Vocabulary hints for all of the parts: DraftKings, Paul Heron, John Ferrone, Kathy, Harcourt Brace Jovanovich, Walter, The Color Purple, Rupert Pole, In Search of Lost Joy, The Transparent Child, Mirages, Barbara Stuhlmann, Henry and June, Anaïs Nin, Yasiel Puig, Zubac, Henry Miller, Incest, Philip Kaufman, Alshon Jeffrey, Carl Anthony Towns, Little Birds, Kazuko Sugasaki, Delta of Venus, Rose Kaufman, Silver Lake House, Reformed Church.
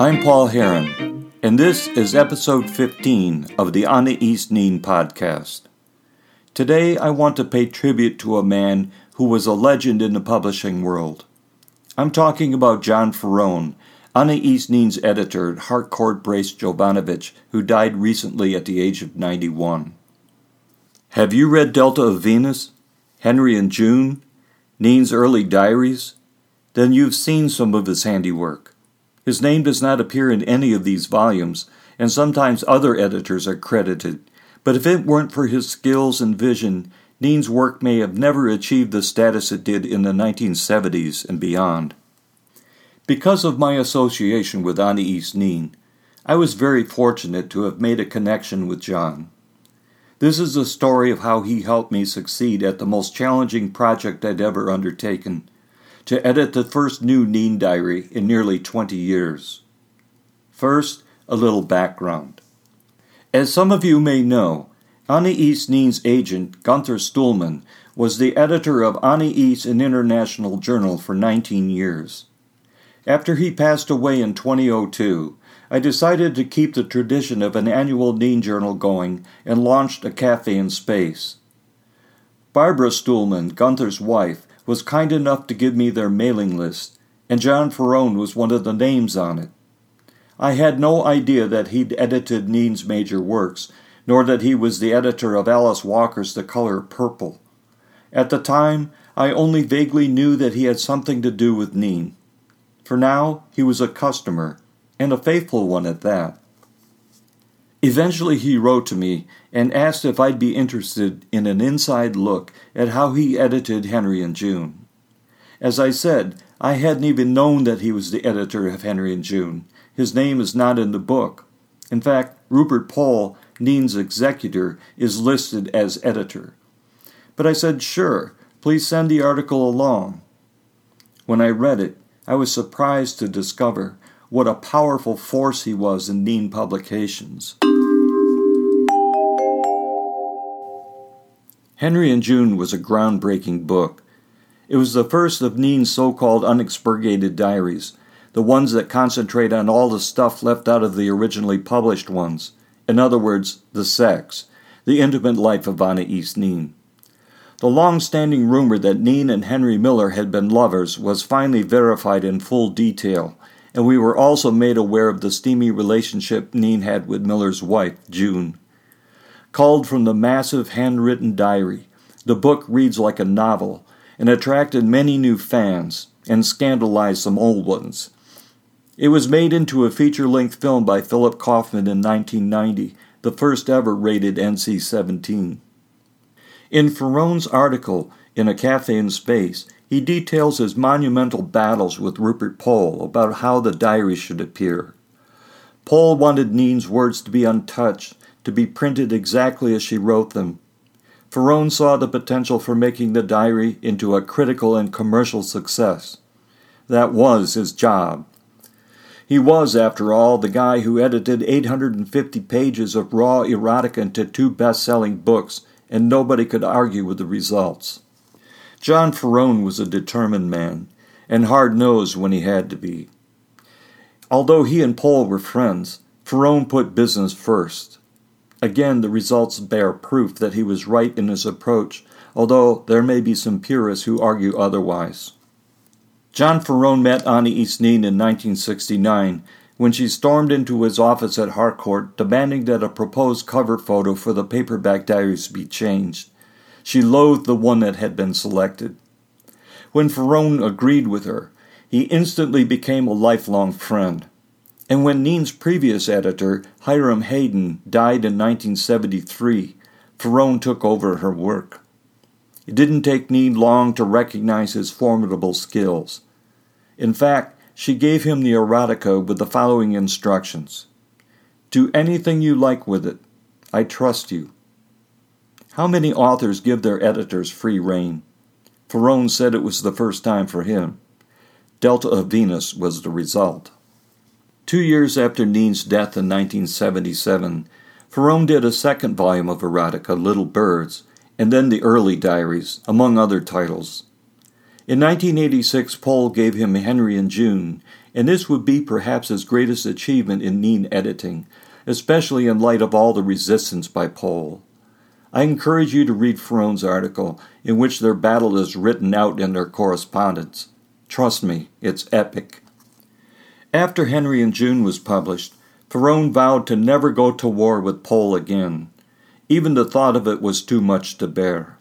I'm Paul Heron, and this is episode 15 of the Anaïs Nin podcast. Today I want to pay tribute to a man who was a legend in the publishing world. I'm talking about John Ferrone, Anaïs Nin's editor at Harcourt Brace Jovanovich, who died recently at the age of 91. Have you read Delta of Venus, Henry and June, Nin's early diaries? Then you've seen some of his handiwork. His name does not appear in any of these volumes, and sometimes other editors are credited, but if it weren't for his skills and vision, Nin's work may have never achieved the status it did in the 1970s and beyond. Because of my association with Anaïs Nin, I was very fortunate to have made a connection with John. This is a story of how he helped me succeed at the most challenging project I'd ever undertaken, to edit the first new Nin diary in nearly 20 years. First, a little background. As some of you may know, Anaïs Nin's agent, Gunther Stuhlmann, was the editor of Anaïs, an international journal, for 19 years. After he passed away in 2002, I decided to keep the tradition of an annual Nin journal going and launched a cafe in space. Barbara Stuhlmann, Gunther's wife, was kind enough to give me their mailing list, and John Ferrone was one of the names on it. I had no idea that he'd edited Nin's major works, nor that he was the editor of Alice Walker's The Color Purple. At the time, I only vaguely knew that he had something to do with Nin. For now, he was a customer, and a faithful one at that. Eventually he wrote to me and asked if I'd be interested in an inside look at how he edited Henry and June. As I said, I hadn't even known that he was the editor of Henry and June. His name is not in the book. In fact, Rupert Pole, Nin's executor, is listed as editor. But I said, sure, please send the article along. When I read it, I was surprised to discover what a powerful force he was in Nin publications. Henry and June was a groundbreaking book. It was the first of Nin's so-called unexpurgated diaries, the ones that concentrate on all the stuff left out of the originally published ones. In other words, the sex, the intimate life of Anaïs Nin. The long-standing rumor that Nin and Henry Miller had been lovers was finally verified in full detail, and we were also made aware of the steamy relationship Nin had with Miller's wife, June. Culled from the massive handwritten diary, the book reads like a novel and attracted many new fans and scandalized some old ones. It was made into a feature-length film by Philip Kaufman in 1990, the first ever rated NC-17. In Ferrone's article, In a Cafe in Space, he details his monumental battles with Rupert Pole about how the diary should appear. Pole wanted Nin's words to be untouched, to be printed exactly as she wrote them. Ferrone saw the potential for making the diary into a critical and commercial success. That was his job. He was, after all, the guy who edited 850 pages of raw erotica into two best-selling books, and nobody could argue with the results. John Ferrone was a determined man, and hard-nosed when he had to be. Although he and Pole were friends, Ferrone put business first. Again, the results bear proof that he was right in his approach, although there may be some purists who argue otherwise. John Ferrone met Anaïs Nin in 1969, when she stormed into his office at Harcourt, demanding that a proposed cover photo for the paperback diaries be changed. She loathed the one that had been selected. When Ferrone agreed with her, he instantly became a lifelong friend. And when Nin's previous editor, Hiram Hayden, died in 1973, Ferrone took over her work. It didn't take Nin long to recognize his formidable skills. In fact, she gave him the erotica with the following instructions. Do anything you like with it. I trust you. How many authors give their editors free rein? Ferrone said it was the first time for him. Delta of Venus was the result. 2 years after Nin's death in 1977, Ferrone did a second volume of erotica, Little Birds, and then the early diaries, among other titles. In 1986, Pole gave him Henry and June, and this would be perhaps his greatest achievement in Nin editing, especially in light of all the resistance by Pole. I encourage you to read Ferrone's article, in which their battle is written out in their correspondence. Trust me, it's epic. After Henry and June was published, Ferrone vowed to never go to war with Pole again. Even the thought of it was too much to bear.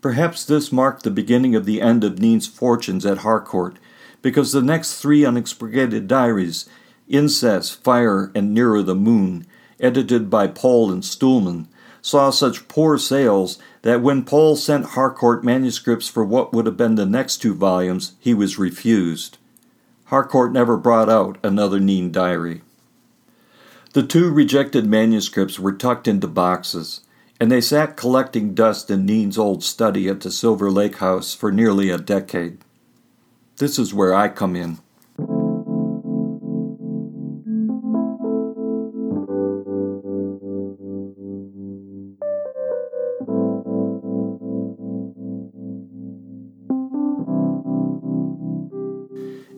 Perhaps this marked the beginning of the end of Nin's fortunes at Harcourt, because the next three unexpurgated diaries, Incest, Fire, and Nearer the Moon, edited by Pole and Stuhlmann, saw such poor sales that when Pole sent Harcourt manuscripts for what would have been the next two volumes, he was refused. Harcourt never brought out another Nin diary. The two rejected manuscripts were tucked into boxes, and they sat collecting dust in Nin's old study at the Silver Lake House for nearly a decade. This is where I come in.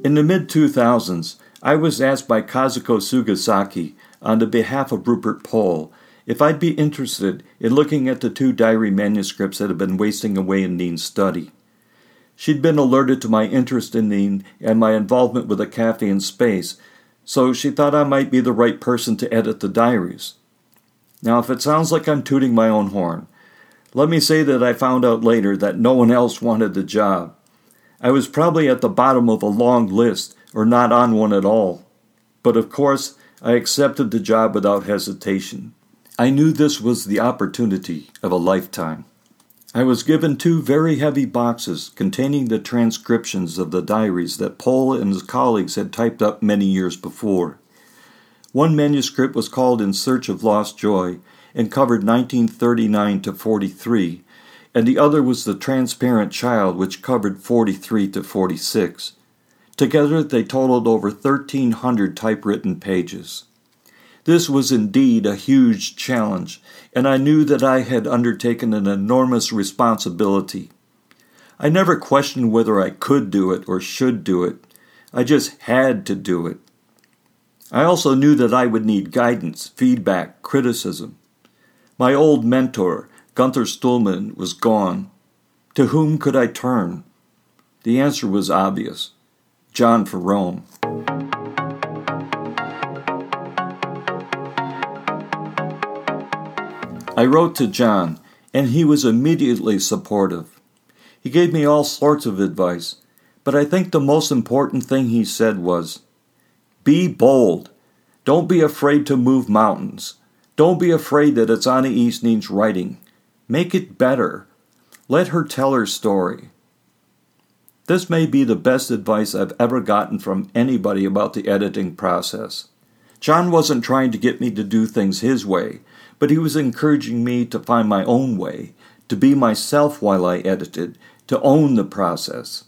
In the mid-2000s, I was asked by Kazuko Sugasaki, on the behalf of Rupert Pole, if I'd be interested in looking at the two diary manuscripts that had been wasting away in Nin's study. She'd been alerted to my interest in Nin and my involvement with a cafe in space, so she thought I might be the right person to edit the diaries. Now, if it sounds like I'm tooting my own horn, let me say that I found out later that no one else wanted the job. I was probably at the bottom of a long list, or not on one at all. But of course, I accepted the job without hesitation. I knew this was the opportunity of a lifetime. I was given two very heavy boxes containing the transcriptions of the diaries that Pole and his colleagues had typed up many years before. One manuscript was called In Search of Lost Joy and covered 1939 to 43, and the other was The Transparent Child, which covered 43 to 46. Together, they totaled over 1,300 typewritten pages. This was indeed a huge challenge, and I knew that I had undertaken an enormous responsibility. I never questioned whether I could do it or should do it. I just had to do it. I also knew that I would need guidance, feedback, criticism. My old mentor, Gunther Stuhlmann, was gone. To whom could I turn? The answer was obvious. John Ferrone. I wrote to John, and he was immediately supportive. He gave me all sorts of advice, but I think the most important thing he said was, "Be bold. Don't be afraid to move mountains. Don't be afraid that it's Anaïs Nin's writing. Make it better. Let her tell her story." This may be the best advice I've ever gotten from anybody about the editing process. John wasn't trying to get me to do things his way, but he was encouraging me to find my own way, to be myself while I edited, to own the process.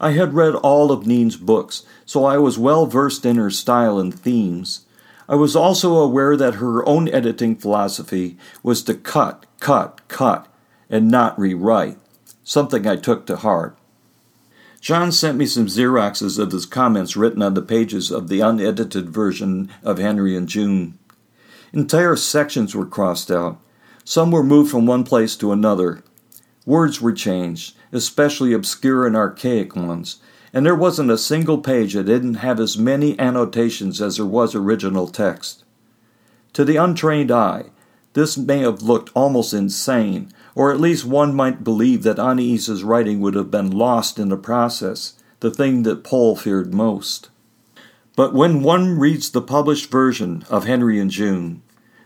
I had read all of Nin's books, so I was well versed in her style and themes. I was also aware that her own editing philosophy was to cut, cut, cut, and not rewrite, something I took to heart. John sent me some Xeroxes of his comments written on the pages of the unedited version of Henry and June. Entire sections were crossed out. Some were moved from one place to another. Words were changed, especially obscure and archaic ones, and there wasn't a single page that didn't have as many annotations as there was original text. To the untrained eye, this may have looked almost insane, or at least one might believe that Anaïs's writing would have been lost in the process, the thing that Pole feared most. But when one reads the published version of Henry and June,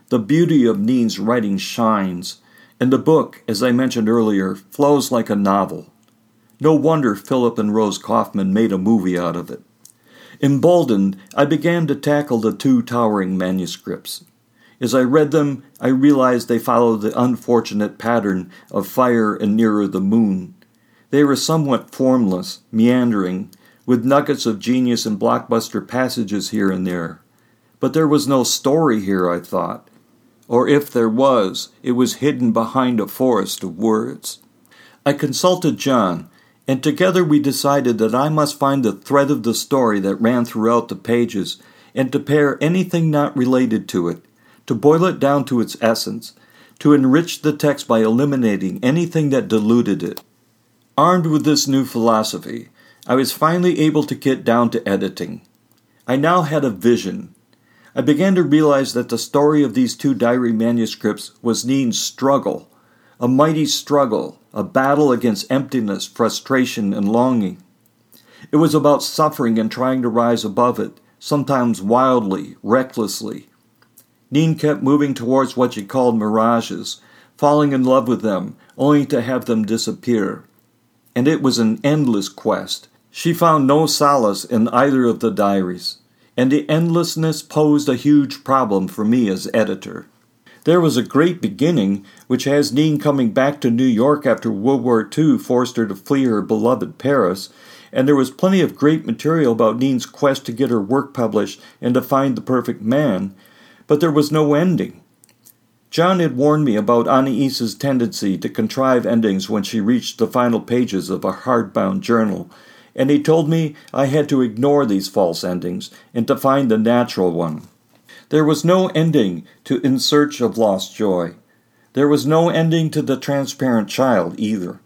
the beauty of Nin's writing shines, and the book, as I mentioned earlier, flows like a novel. No wonder Philip and Rose Kaufman made a movie out of it. Emboldened, I began to tackle the two towering manuscripts. As I read them, I realized they followed the unfortunate pattern of Fire and Nearer the Moon. They were somewhat formless, meandering, with nuggets of genius and blockbuster passages here and there. But there was no story here, I thought. Or if there was, it was hidden behind a forest of words. I consulted John, and together we decided that I must find the thread of the story that ran throughout the pages and to pare anything not related to it, to boil it down to its essence, to enrich the text by eliminating anything that diluted it. Armed with this new philosophy, I was finally able to get down to editing. I now had a vision. I began to realize that the story of these two diary manuscripts was Nin's struggle, a mighty struggle, a battle against emptiness, frustration, and longing. It was about suffering and trying to rise above it, sometimes wildly, recklessly. Nin kept moving towards what she called mirages, falling in love with them, only to have them disappear. And it was an endless quest. She found no solace in either of the diaries, and the endlessness posed a huge problem for me as editor. There was a great beginning, which has Nin coming back to New York after World War II forced her to flee her beloved Paris, and there was plenty of great material about Nin's quest to get her work published and to find the perfect man, but there was no ending. John had warned me about Anaïs's tendency to contrive endings when she reached the final pages of a hardbound journal, and he told me I had to ignore these false endings and to find the natural one. There was no ending to In Search of Lost Joy. There was no ending to The Transparent Child either.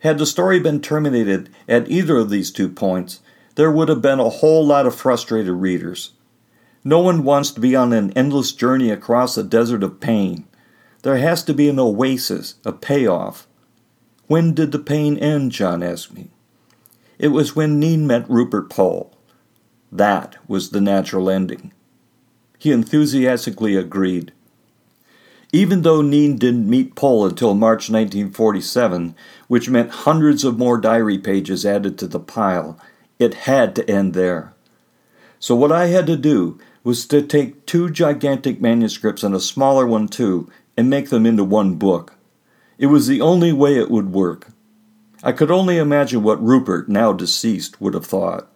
Had the story been terminated at either of these two points, there would have been a whole lot of frustrated readers. No one wants to be on an endless journey across a desert of pain. There has to be an oasis, a payoff. When did the pain end, John asked me. It was when Nin met Rupert Pole. That was the natural ending. He enthusiastically agreed. Even though Nin didn't meet Pole until March 1947, which meant hundreds of more diary pages added to the pile, it had to end there. So what I had to do was to take two gigantic manuscripts and a smaller one too and make them into one book. It was the only way it would work. I could only imagine what Rupert, now deceased, would have thought.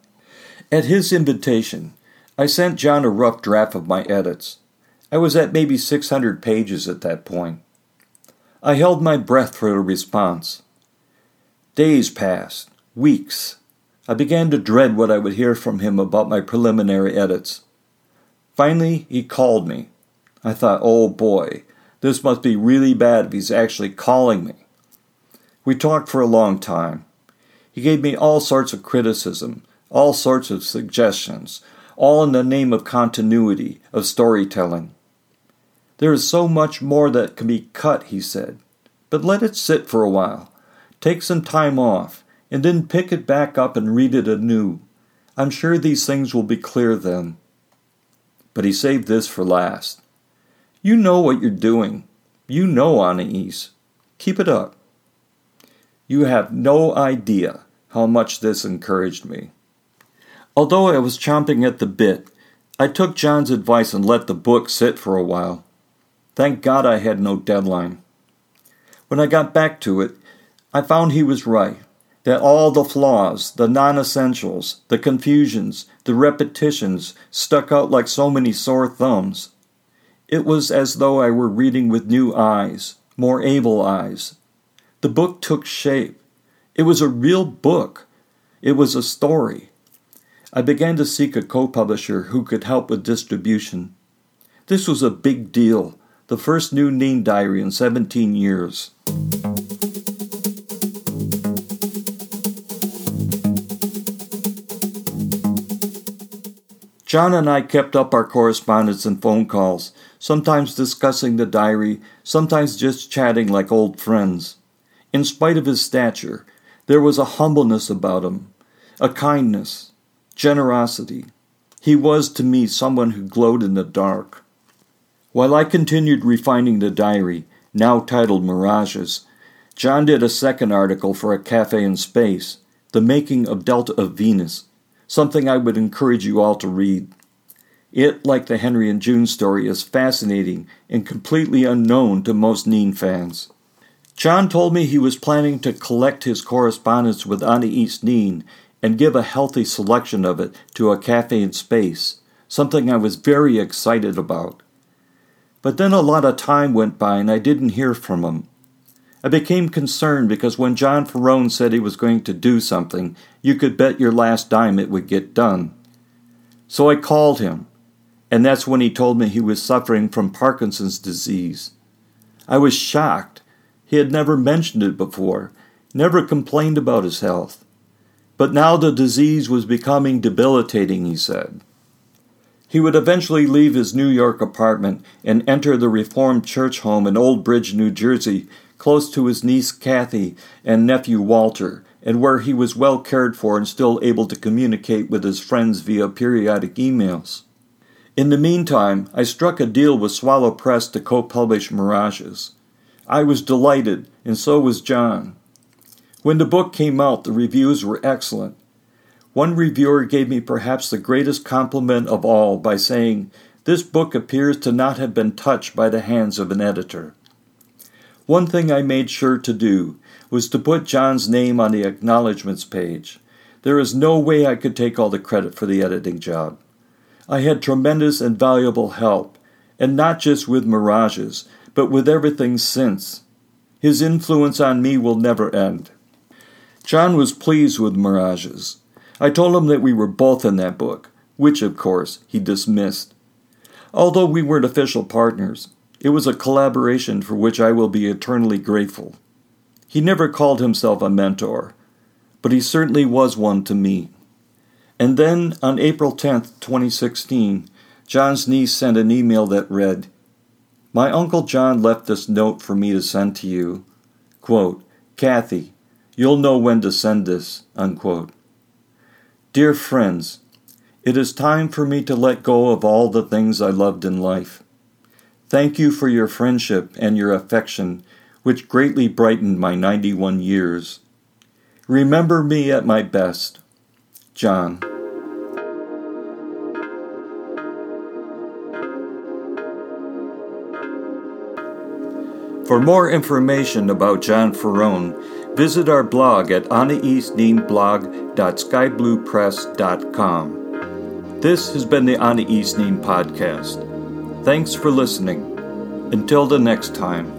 At his invitation, I sent John a rough draft of my edits. I was at maybe 600 pages at that point. I held my breath for a response. Days passed, weeks. I began to dread what I would hear from him about my preliminary edits. Finally, he called me. I thought, oh boy, this must be really bad if he's actually calling me. We talked for a long time. He gave me all sorts of criticism, all sorts of suggestions, all in the name of continuity, of storytelling. There is so much more that can be cut, he said, but let it sit for a while. Take some time off, and then pick it back up and read it anew. I'm sure these things will be clear then. But he saved this for last. You know what you're doing. You know, Anaïs. Keep it up. You have no idea how much this encouraged me. Although I was chomping at the bit, I took John's advice and let the book sit for a while. Thank God I had no deadline. When I got back to it, I found he was right, that all the flaws, the non-essentials, the confusions, the repetitions stuck out like so many sore thumbs. It was as though I were reading with new eyes, more able eyes. The book took shape. It was a real book. It was a story. I began to seek a co-publisher who could help with distribution. This was a big deal, the first new Nin diary in 17 years. John and I kept up our correspondence and phone calls, sometimes discussing the diary, sometimes just chatting like old friends. In spite of his stature, there was a humbleness about him, a kindness, generosity. He was, to me, someone who glowed in the dark. While I continued refining the diary, now titled Mirages, John did a second article for a cafe in space, The Making of Delta of Venus, something I would encourage you all to read. It, like the Henry and June story, is fascinating and completely unknown to most Nin fans. John told me he was planning to collect his correspondence with Anaïs Nin and give a healthy selection of it to a cafe in space, something I was very excited about. But then a lot of time went by and I didn't hear from him. I became concerned because when John Ferrone said he was going to do something, you could bet your last dime it would get done. So I called him, and that's when he told me he was suffering from Parkinson's disease. I was shocked. He had never mentioned it before, never complained about his health. But now the disease was becoming debilitating, he said. He would eventually leave his New York apartment and enter the Reformed Church home in Old Bridge, New Jersey, close to his niece Kathy and nephew Walter, and where he was well cared for and still able to communicate with his friends via periodic emails. In the meantime, I struck a deal with Swallow Press to co-publish Mirages. I was delighted, and so was John. When the book came out, the reviews were excellent. One reviewer gave me perhaps the greatest compliment of all by saying, "This book appears to not have been touched by the hands of an editor." One thing I made sure to do was to put John's name on the acknowledgments page. There is no way I could take all the credit for the editing job. I had tremendous and valuable help, and not just with Mirages, but with everything since. His influence on me will never end. John was pleased with Mirages. I told him that we were both in that book, which, of course, he dismissed. Although we weren't official partners, it was a collaboration for which I will be eternally grateful. He never called himself a mentor, but he certainly was one to me. And then, on April 10th, 2016, John's niece sent an email that read, "My Uncle John left this note for me to send to you." Quote, "Kathy, you'll know when to send this." Unquote. Dear friends, it is time for me to let go of all the things I loved in life. Thank you for your friendship and your affection, which greatly brightened my 91 years. Remember me at my best. John. For more information about John Ferrone, visit our blog at anaisninblog.skybluepress.com. This has been the Anaïs Nin Podcast. Thanks for listening. Until the next time.